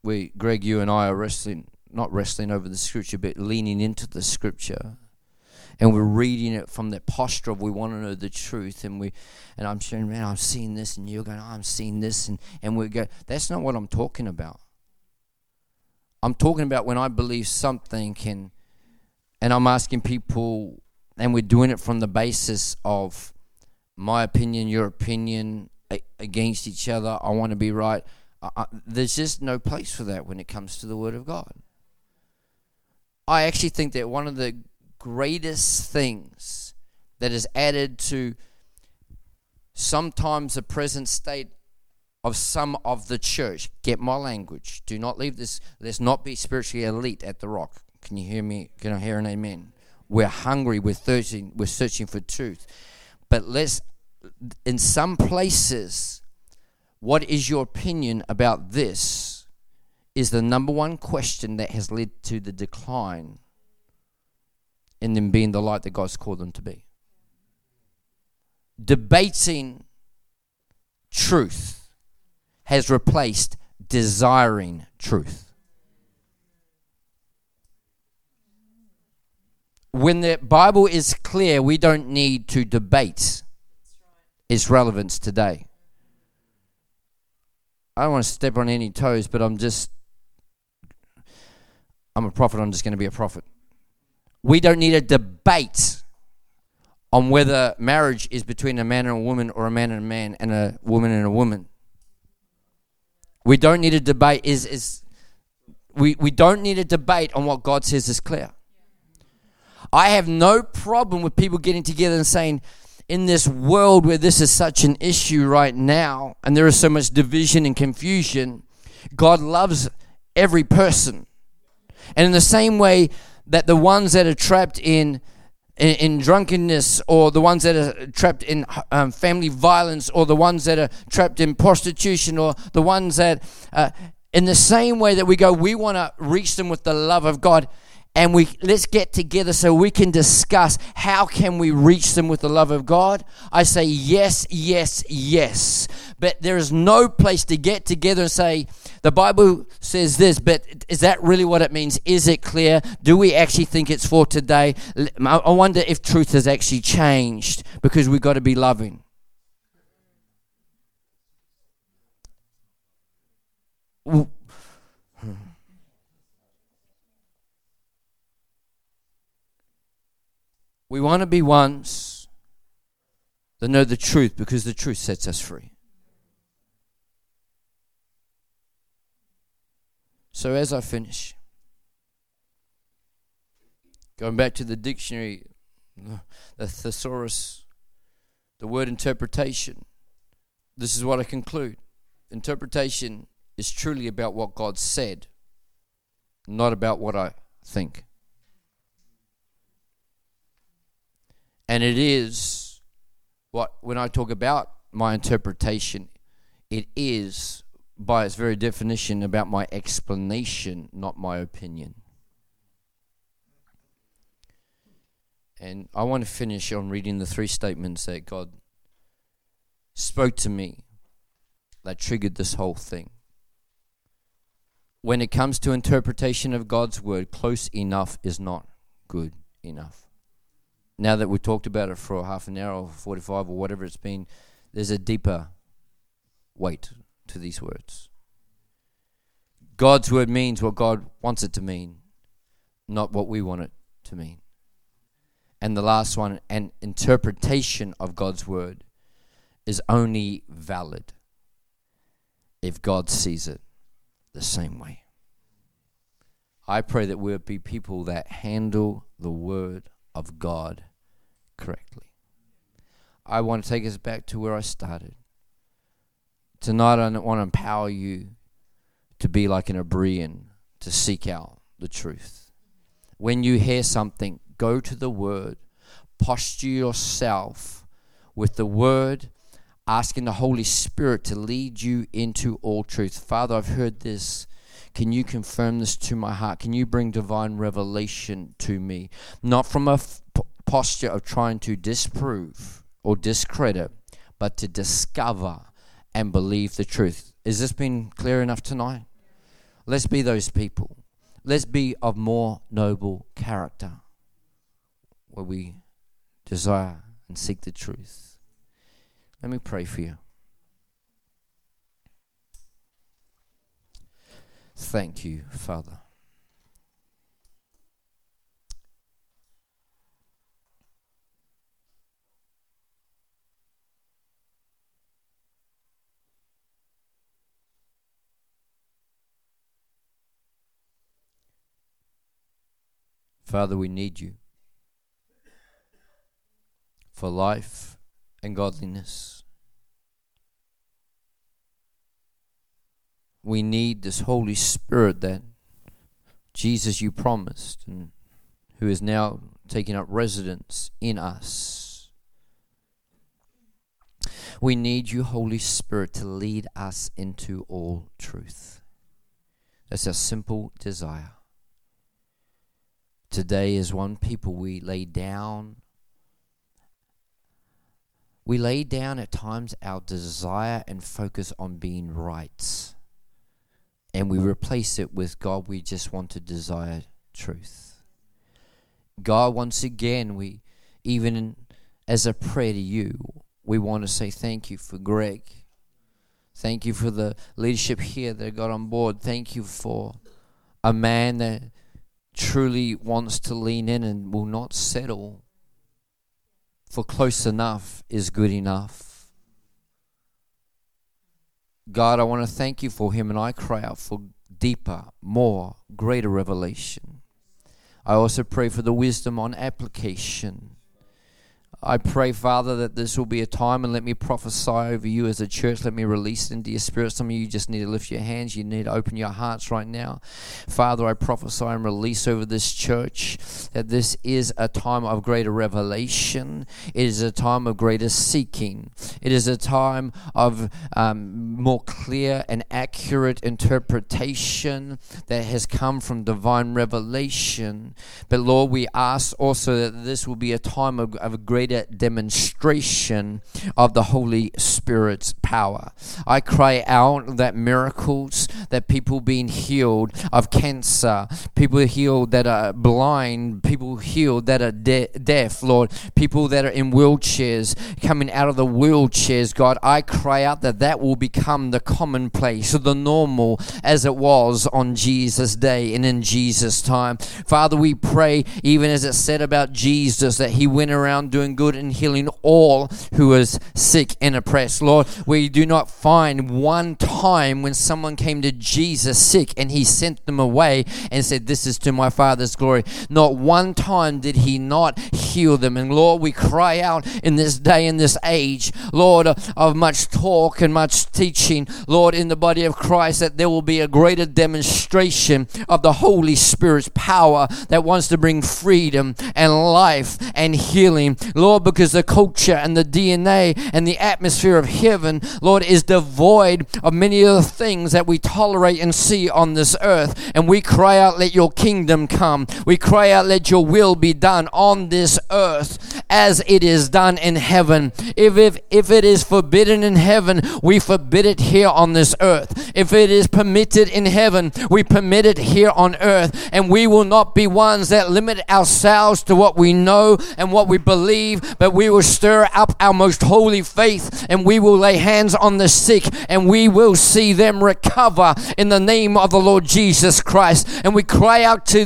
where, Greg, you and I are not wrestling over the scripture, but leaning into the scripture. And we're reading it from that posture of we want to know the truth. And I'm saying, man, I'm seeing this. And you're going, oh, I'm seeing this. And we go, that's not what I'm talking about. I'm talking about when I believe something and I'm asking people, and we're doing it from the basis of my opinion, your opinion, against each other. I want to be right. There's just no place for that when it comes to the Word of God. I actually think that one of the greatest things that is added to sometimes the present state of some of the church, get my language, do not leave this, let's not be spiritually elite at The Rock. Can you hear me? Can I hear an amen? We're hungry, we're thirsty, we're searching for truth. But let's, in some places, what is your opinion about this is the number one question that has led to the decline in them being the light that God's called them to be. Debating truth has replaced desiring truth. When the Bible is clear, we don't need to debate its relevance today. I don't want to step on any toes, but I'm a prophet, I'm just going to be a prophet. We don't need a debate on whether marriage is between a man and a woman or a man and a man and a woman and a woman. We don't need a debate. We don't need a debate on what God says is clear. I have no problem with people getting together and saying, in this world where this is such an issue right now and there is so much division and confusion, God loves every person. And in the same way that the ones that are trapped in drunkenness, or the ones that are trapped in family violence, or the ones that are trapped in prostitution, or the ones that, in the same way that we go, we want to reach them with the love of God, and let's get together so we can discuss how can we reach them with the love of God. I say yes, yes, yes. But there is no place to get together and say, the Bible says this, but is that really what it means? Is it clear? Do we actually think it's for today? I wonder if truth has actually changed, because we've got to be loving. We want to be ones that know the truth, because the truth sets us free. So as I finish, going back to the dictionary, the thesaurus, the word interpretation, this is what I conclude. Interpretation is truly about what God said, not about what I think. And it is what, when I talk about my interpretation, it is, by its very definition, about my explanation, not my opinion. And I want to finish on reading the three statements that God spoke to me that triggered this whole thing. When it comes to interpretation of God's word, close enough is not good enough. Now that we've talked about it for half an hour or 45 or whatever it's been, there's a deeper weight to these words. God's word means what God wants it to mean, not what we want it to mean. And the last one, an interpretation of God's word is only valid if God sees it the same way. I pray that we'll be people that handle the word of God correctly. I want to take us back to where I started. Tonight I want to empower you to be like an Berean, to seek out the truth. When you hear something, go to the word, posture yourself with the word, asking the Holy Spirit to lead you into all truth. Father, I've heard this. Can you confirm this to my heart? Can you bring divine revelation to me? Not from a posture of trying to disprove or discredit, but to discover and believe the truth. Is this been clear enough tonight? Let's be those people. Let's be of more noble character, where we desire and seek the truth. Let me pray for you. Thank you, Father. Father, we need you for life and godliness. We need this Holy Spirit that Jesus, you promised, and who is now taking up residence in us. We need you, Holy Spirit, to lead us into all truth. That's our simple desire. Today, as one people, we lay down at times our desire and focus on being right. And we replace it with, God, we just want to desire truth. God, once again, we, even as a prayer to you, we want to say thank you for Greg. Thank you for the leadership here that got on board. Thank you for a man that truly wants to lean in and will not settle for close enough is good enough. God, I want to thank you for him, and I cry out for deeper, more, greater revelation. I also pray for the wisdom on application. I pray, Father, that this will be a time, and let me prophesy over you as a church. Let me release it into your spirit. Some of you just need to lift your hands. You need to open your hearts right now. Father, I prophesy and release over this church that this is a time of greater revelation. It is a time of greater seeking. It is a time of more clear and accurate interpretation that has come from divine revelation. But Lord, we ask also that this will be a time of a greater demonstration of the Holy Spirit's power. I cry out that miracles, that people being healed of cancer, people healed that are blind, people healed that are deaf, Lord, people that are in wheelchairs, coming out of the wheelchairs, God, I cry out that will become the commonplace, the normal, as it was on Jesus' day and in Jesus' time. Father, we pray, even as it said about Jesus, that he went around doing good and healing all who is sick and oppressed. Lord, we do not find one time when someone came to Jesus sick and he sent them away and said, this is to my Father's glory. Not one time did he not heal them. And Lord, we cry out in this day and this age, Lord, of much talk and much teaching, Lord, in the body of Christ, that there will be a greater demonstration of the Holy Spirit's power that wants to bring freedom and life and healing, Lord, because the culture and the DNA and the atmosphere of heaven, Lord, is devoid of many of the things that we talk tolerate and see on this earth. And we cry out, let your kingdom come. We cry out, let your will be done on this earth as it is done in heaven. If it is forbidden in heaven, we forbid it here on this earth. If it is permitted in heaven, we permit it here on earth. And we will not be ones that limit ourselves to what we know and what we believe, but we will stir up our most holy faith, and we will lay hands on the sick, and we will see them recover in the name of the Lord Jesus Christ. And we cry out to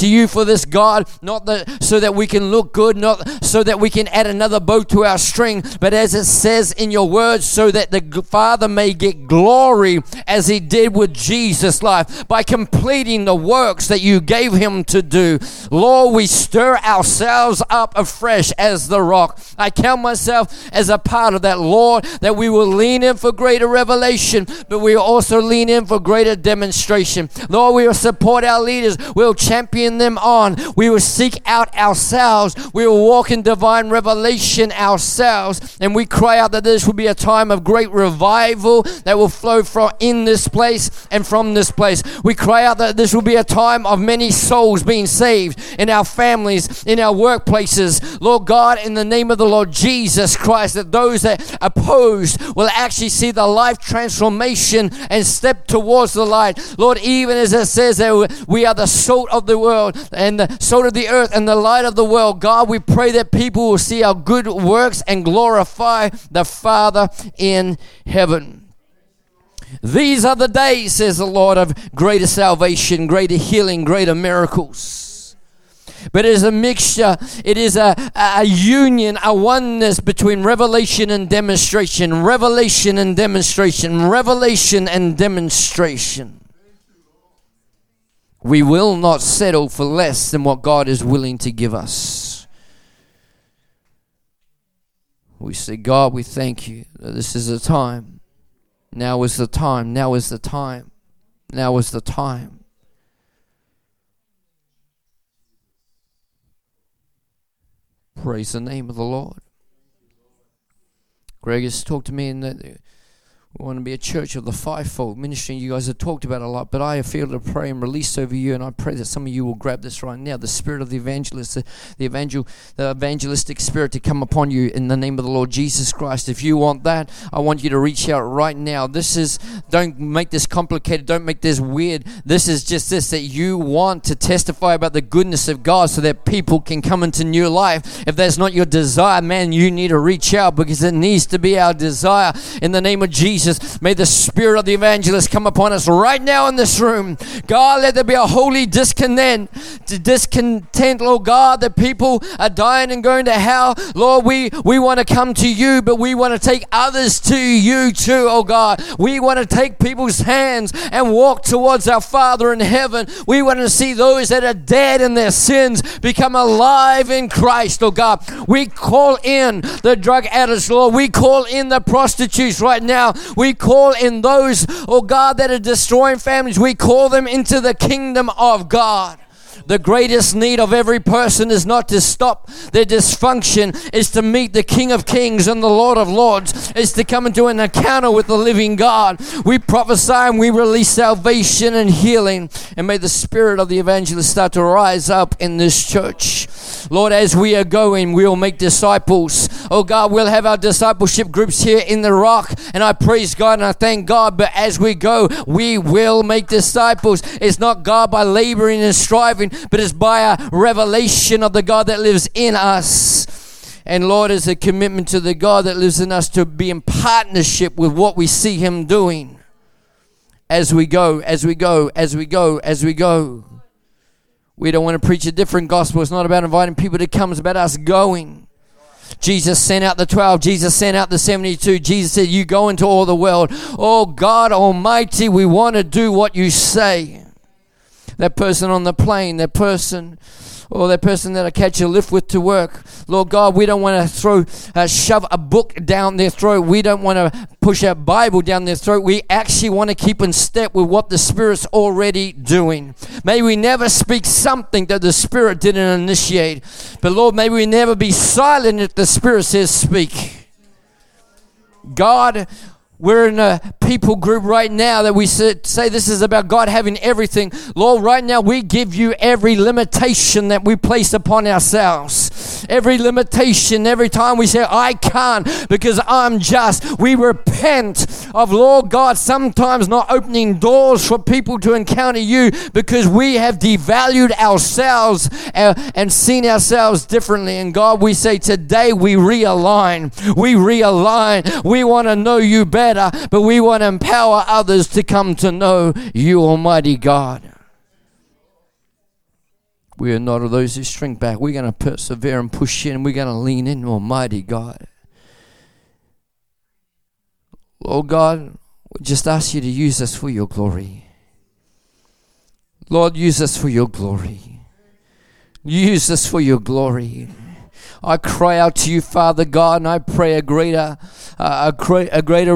you for this, God, not that so that we can look good, not so that we can add another bow to our string, but as it says in your word, so that the Father may get glory as he did with Jesus' life by completing the works that you gave him to do. Lord, we stir ourselves up afresh as the rock. I count myself as a part of that, Lord, that we will lean in for greater revelation, but we will also lean in for greater demonstration. Lord, we will support our leaders. We will champion them on. We will seek out ourselves. We will walk in divine revelation ourselves. And we cry out that this will be a time of great revival that will flow from in this place and from this place. We cry out that this will be a time of many souls being saved in our families, in our workplaces. Lord God, in the name of the Lord Jesus Christ, that those that opposed will actually see the life transformation and step towards the light. Lord, even as it says that we are the salt of the world and the salt of the earth and the light of the world, God, we pray that people will see our good works and glorify the Father in heaven. These are the days, says the Lord, of greater salvation, greater healing, greater miracles. But it is a mixture, it is a union, a oneness between revelation and demonstration, revelation and demonstration, revelation and demonstration. We will not settle for less than what God is willing to give us. We say, God, we thank you. This is the time. Now is the time. Now is the time. Now is the time. Praise the name of the Lord. Greg has talked to me in that we want to be a church of the fivefold ministry. You guys have talked about it a lot, but I feel to pray and release over you, and I pray that some of you will grab this right now, the spirit of the evangelist, the evangelistic spirit to come upon you in the name of the Lord Jesus Christ. If you want that, I want you to reach out right now. Don't make this complicated. Don't make this weird. This is just this, that you want to testify about the goodness of God so that people can come into new life. If that's not your desire, man, you need to reach out because it needs to be our desire in the name of Jesus. May the spirit of the evangelist come upon us right now in this room. God, let there be a holy discontent, Lord God, that people are dying and going to hell. Lord, we want to come to you, but we want to take others to you too, oh God. We want to take people's hands and walk towards our Father in heaven. We want to see those that are dead in their sins become alive in Christ, oh God. We call in the drug addicts, Lord. We call in the prostitutes right now. We call in those, oh God, that are destroying families. We call them into the kingdom of God. The greatest need of every person is not to stop their dysfunction, is to meet the King of Kings and the Lord of Lords, is to come into an encounter with the living God. We prophesy and we release salvation and healing, and may the spirit of the evangelist start to rise up in this church. Lord, as we are going, we'll make disciples. Oh God, we'll have our discipleship groups here in the Rock, and I praise God and I thank God, but as we go, we will make disciples. It's not God by laboring and striving, but it's by a revelation of the God that lives in us. And Lord, it's a commitment to the God that lives in us to be in partnership with what we see him doing as we go, as we go, as we go, as we go. We don't want to preach a different gospel. It's not about inviting people to come. It's about us going. Jesus sent out the 12. Jesus sent out the 72. Jesus said, you go into all the world. Oh God Almighty, we want to do what you say. That person on the plane, that person, or that person that I catch a lift with to work. Lord God, we don't want to shove a book down their throat. We don't want to push our Bible down their throat. We actually want to keep in step with what the Spirit's already doing. May we never speak something that the Spirit didn't initiate. But Lord, may we never be silent if the Spirit says speak. God, we're in a people group right now that we say this is about God having everything. Lord, right now we give you every limitation that we place upon ourselves. Every limitation, every time we say, I can't because I'm just. We repent of, Lord God, sometimes not opening doors for people to encounter you because we have devalued ourselves and seen ourselves differently. And God, we say today we realign. We realign. We want to know you better, but we want to empower others to come to know you, Almighty God. We are not of those who shrink back. We're going to persevere and push in. We're going to lean in, Almighty God. Lord God, we just ask you to use us for your glory. Lord, use us for your glory. Use us for your glory. I cry out to you, Father God, and I pray a greater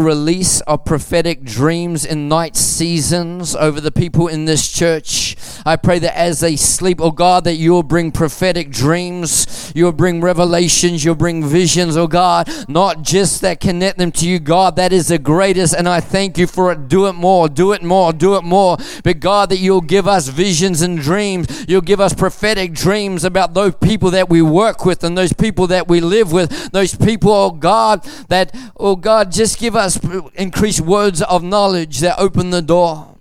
release of prophetic dreams in night seasons over the people in this church. I pray that as they sleep, oh God, that you will bring prophetic dreams, you will bring revelations, you'll bring visions, oh God, not just that connect them to you, God, that is the greatest, and I thank you for it. Do it more, do it more, do it more. But God, that you'll give us visions and dreams, you'll give us prophetic dreams about those people that we work with and those people that we live with, those people, oh God, that, oh God, just give us increased words of knowledge that open the door.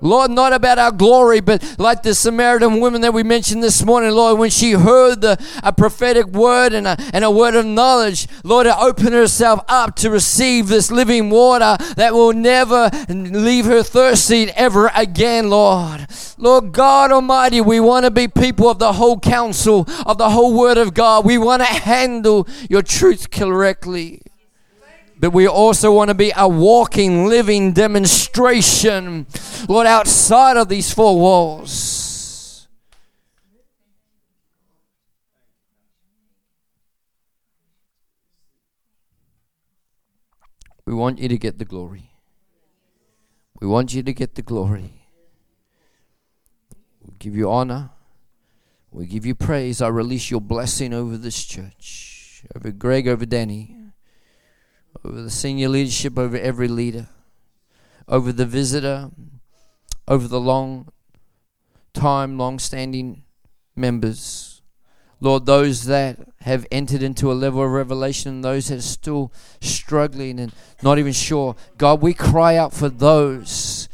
Lord, not about our glory, but like the Samaritan woman that we mentioned this morning, Lord, when she heard a prophetic word and a word of knowledge, Lord, to open herself up to receive this living water that will never leave her thirsty ever again, Lord. Lord God Almighty, we want to be people of the whole counsel, of the whole word of God. We want to handle your truth correctly. But we also want to be a walking, living demonstration, Lord, outside of these four walls. We want you to get the glory. We want you to get the glory. We give you honor. We give you praise. I release your blessing over this church, over Greg, over Danny, over the senior leadership, over every leader, over the visitor, over the long-standing members. Lord, those that have entered into a level of revelation, those that are still struggling and not even sure. God, we cry out for those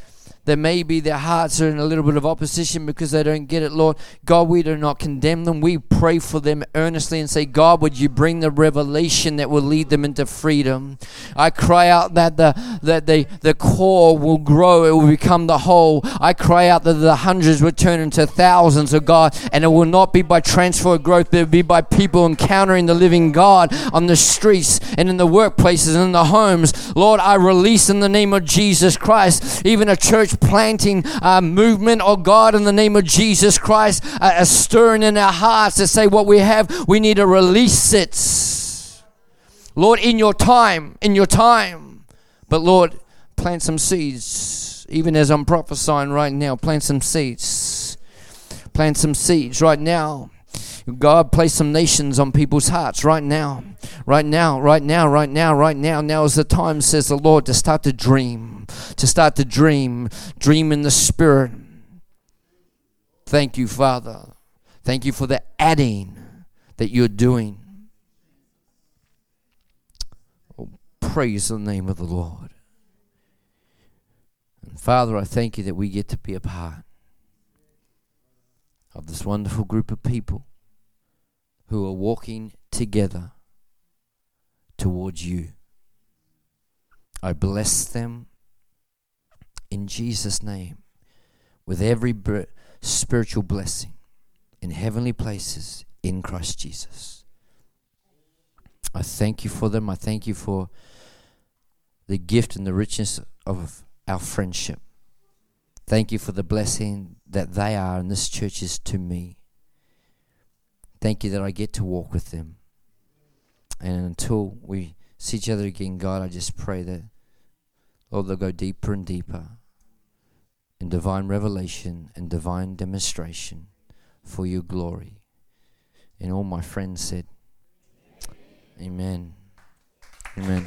that maybe their hearts are in a little bit of opposition because they don't get it, Lord. God, we do not condemn them. We pray for them earnestly and say, God, would you bring the revelation that will lead them into freedom? I cry out that the core will grow. It will become the whole. I cry out that the hundreds will turn into thousands, of God, and it will not be by transfer of growth, but it will be by people encountering the living God on the streets and in the workplaces and in the homes. Lord, I release in the name of Jesus Christ, even a church planting movement, oh God, in the name of Jesus Christ, a stirring in our hearts to say what we have, we need to release it. Lord, in your time. But Lord, plant some seeds, even as I'm prophesying right now, plant some seeds right now. God, place some nations on people's hearts right now. Now is the time, says the Lord, to start to dream. Dream in the Spirit. Thank you, Father. Thank you for the adding that you're doing. Oh, praise the name of the Lord. And Father, I thank you that we get to be a part of this wonderful group of people who are walking together towards you. I bless them in Jesus' name with every spiritual blessing in heavenly places in Christ Jesus. I thank you for them. I thank you for the gift and the richness of our friendship. Thank you for the blessing that they are and this church is to me. Thank you that I get to walk with them. And until we see each other again, God, I just pray that, Lord, they'll go deeper and deeper in divine revelation and divine demonstration for your glory. And all my friends said, Amen. Amen.